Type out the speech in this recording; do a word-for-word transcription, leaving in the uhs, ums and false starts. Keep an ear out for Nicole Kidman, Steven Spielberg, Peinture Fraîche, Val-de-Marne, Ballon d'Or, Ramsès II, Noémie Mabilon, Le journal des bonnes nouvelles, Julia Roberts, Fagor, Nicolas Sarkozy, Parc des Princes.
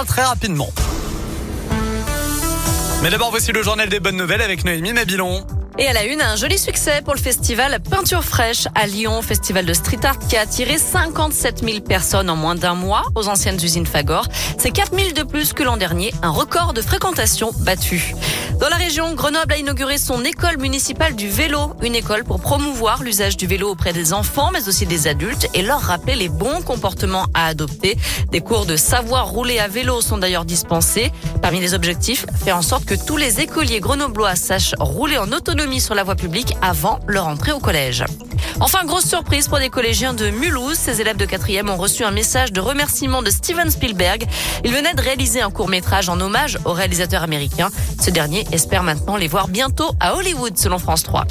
parle très rapidement. Mais d'abord, voici le journal des bonnes nouvelles avec Noémie Mabilon. Et à la une, un joli succès pour le festival Peinture Fraîche à Lyon, festival de street art qui a attiré cinquante-sept mille personnes en moins d'un mois aux anciennes usines Fagor. C'est quatre mille de plus que l'an dernier, un record de fréquentation battu. Dans la région, Grenoble a inauguré son école municipale du vélo, une école pour promouvoir l'usage du vélo auprès des enfants, mais aussi des adultes, et leur rappeler les bons comportements à adopter. Des cours de savoir rouler à vélo sont d'ailleurs dispensés. Parmi les objectifs, faire en sorte que tous les écoliers grenoblois sachent rouler en autonomie sur la voie publique avant leur entrée au collège. Enfin, grosse surprise pour des collégiens de Mulhouse. Ces élèves de quatrième ont reçu un message de remerciement de Steven Spielberg. Il venait de réaliser un court-métrage en hommage au réalisateur américain. Ce dernier espère maintenant les voir bientôt à Hollywood, selon France trois.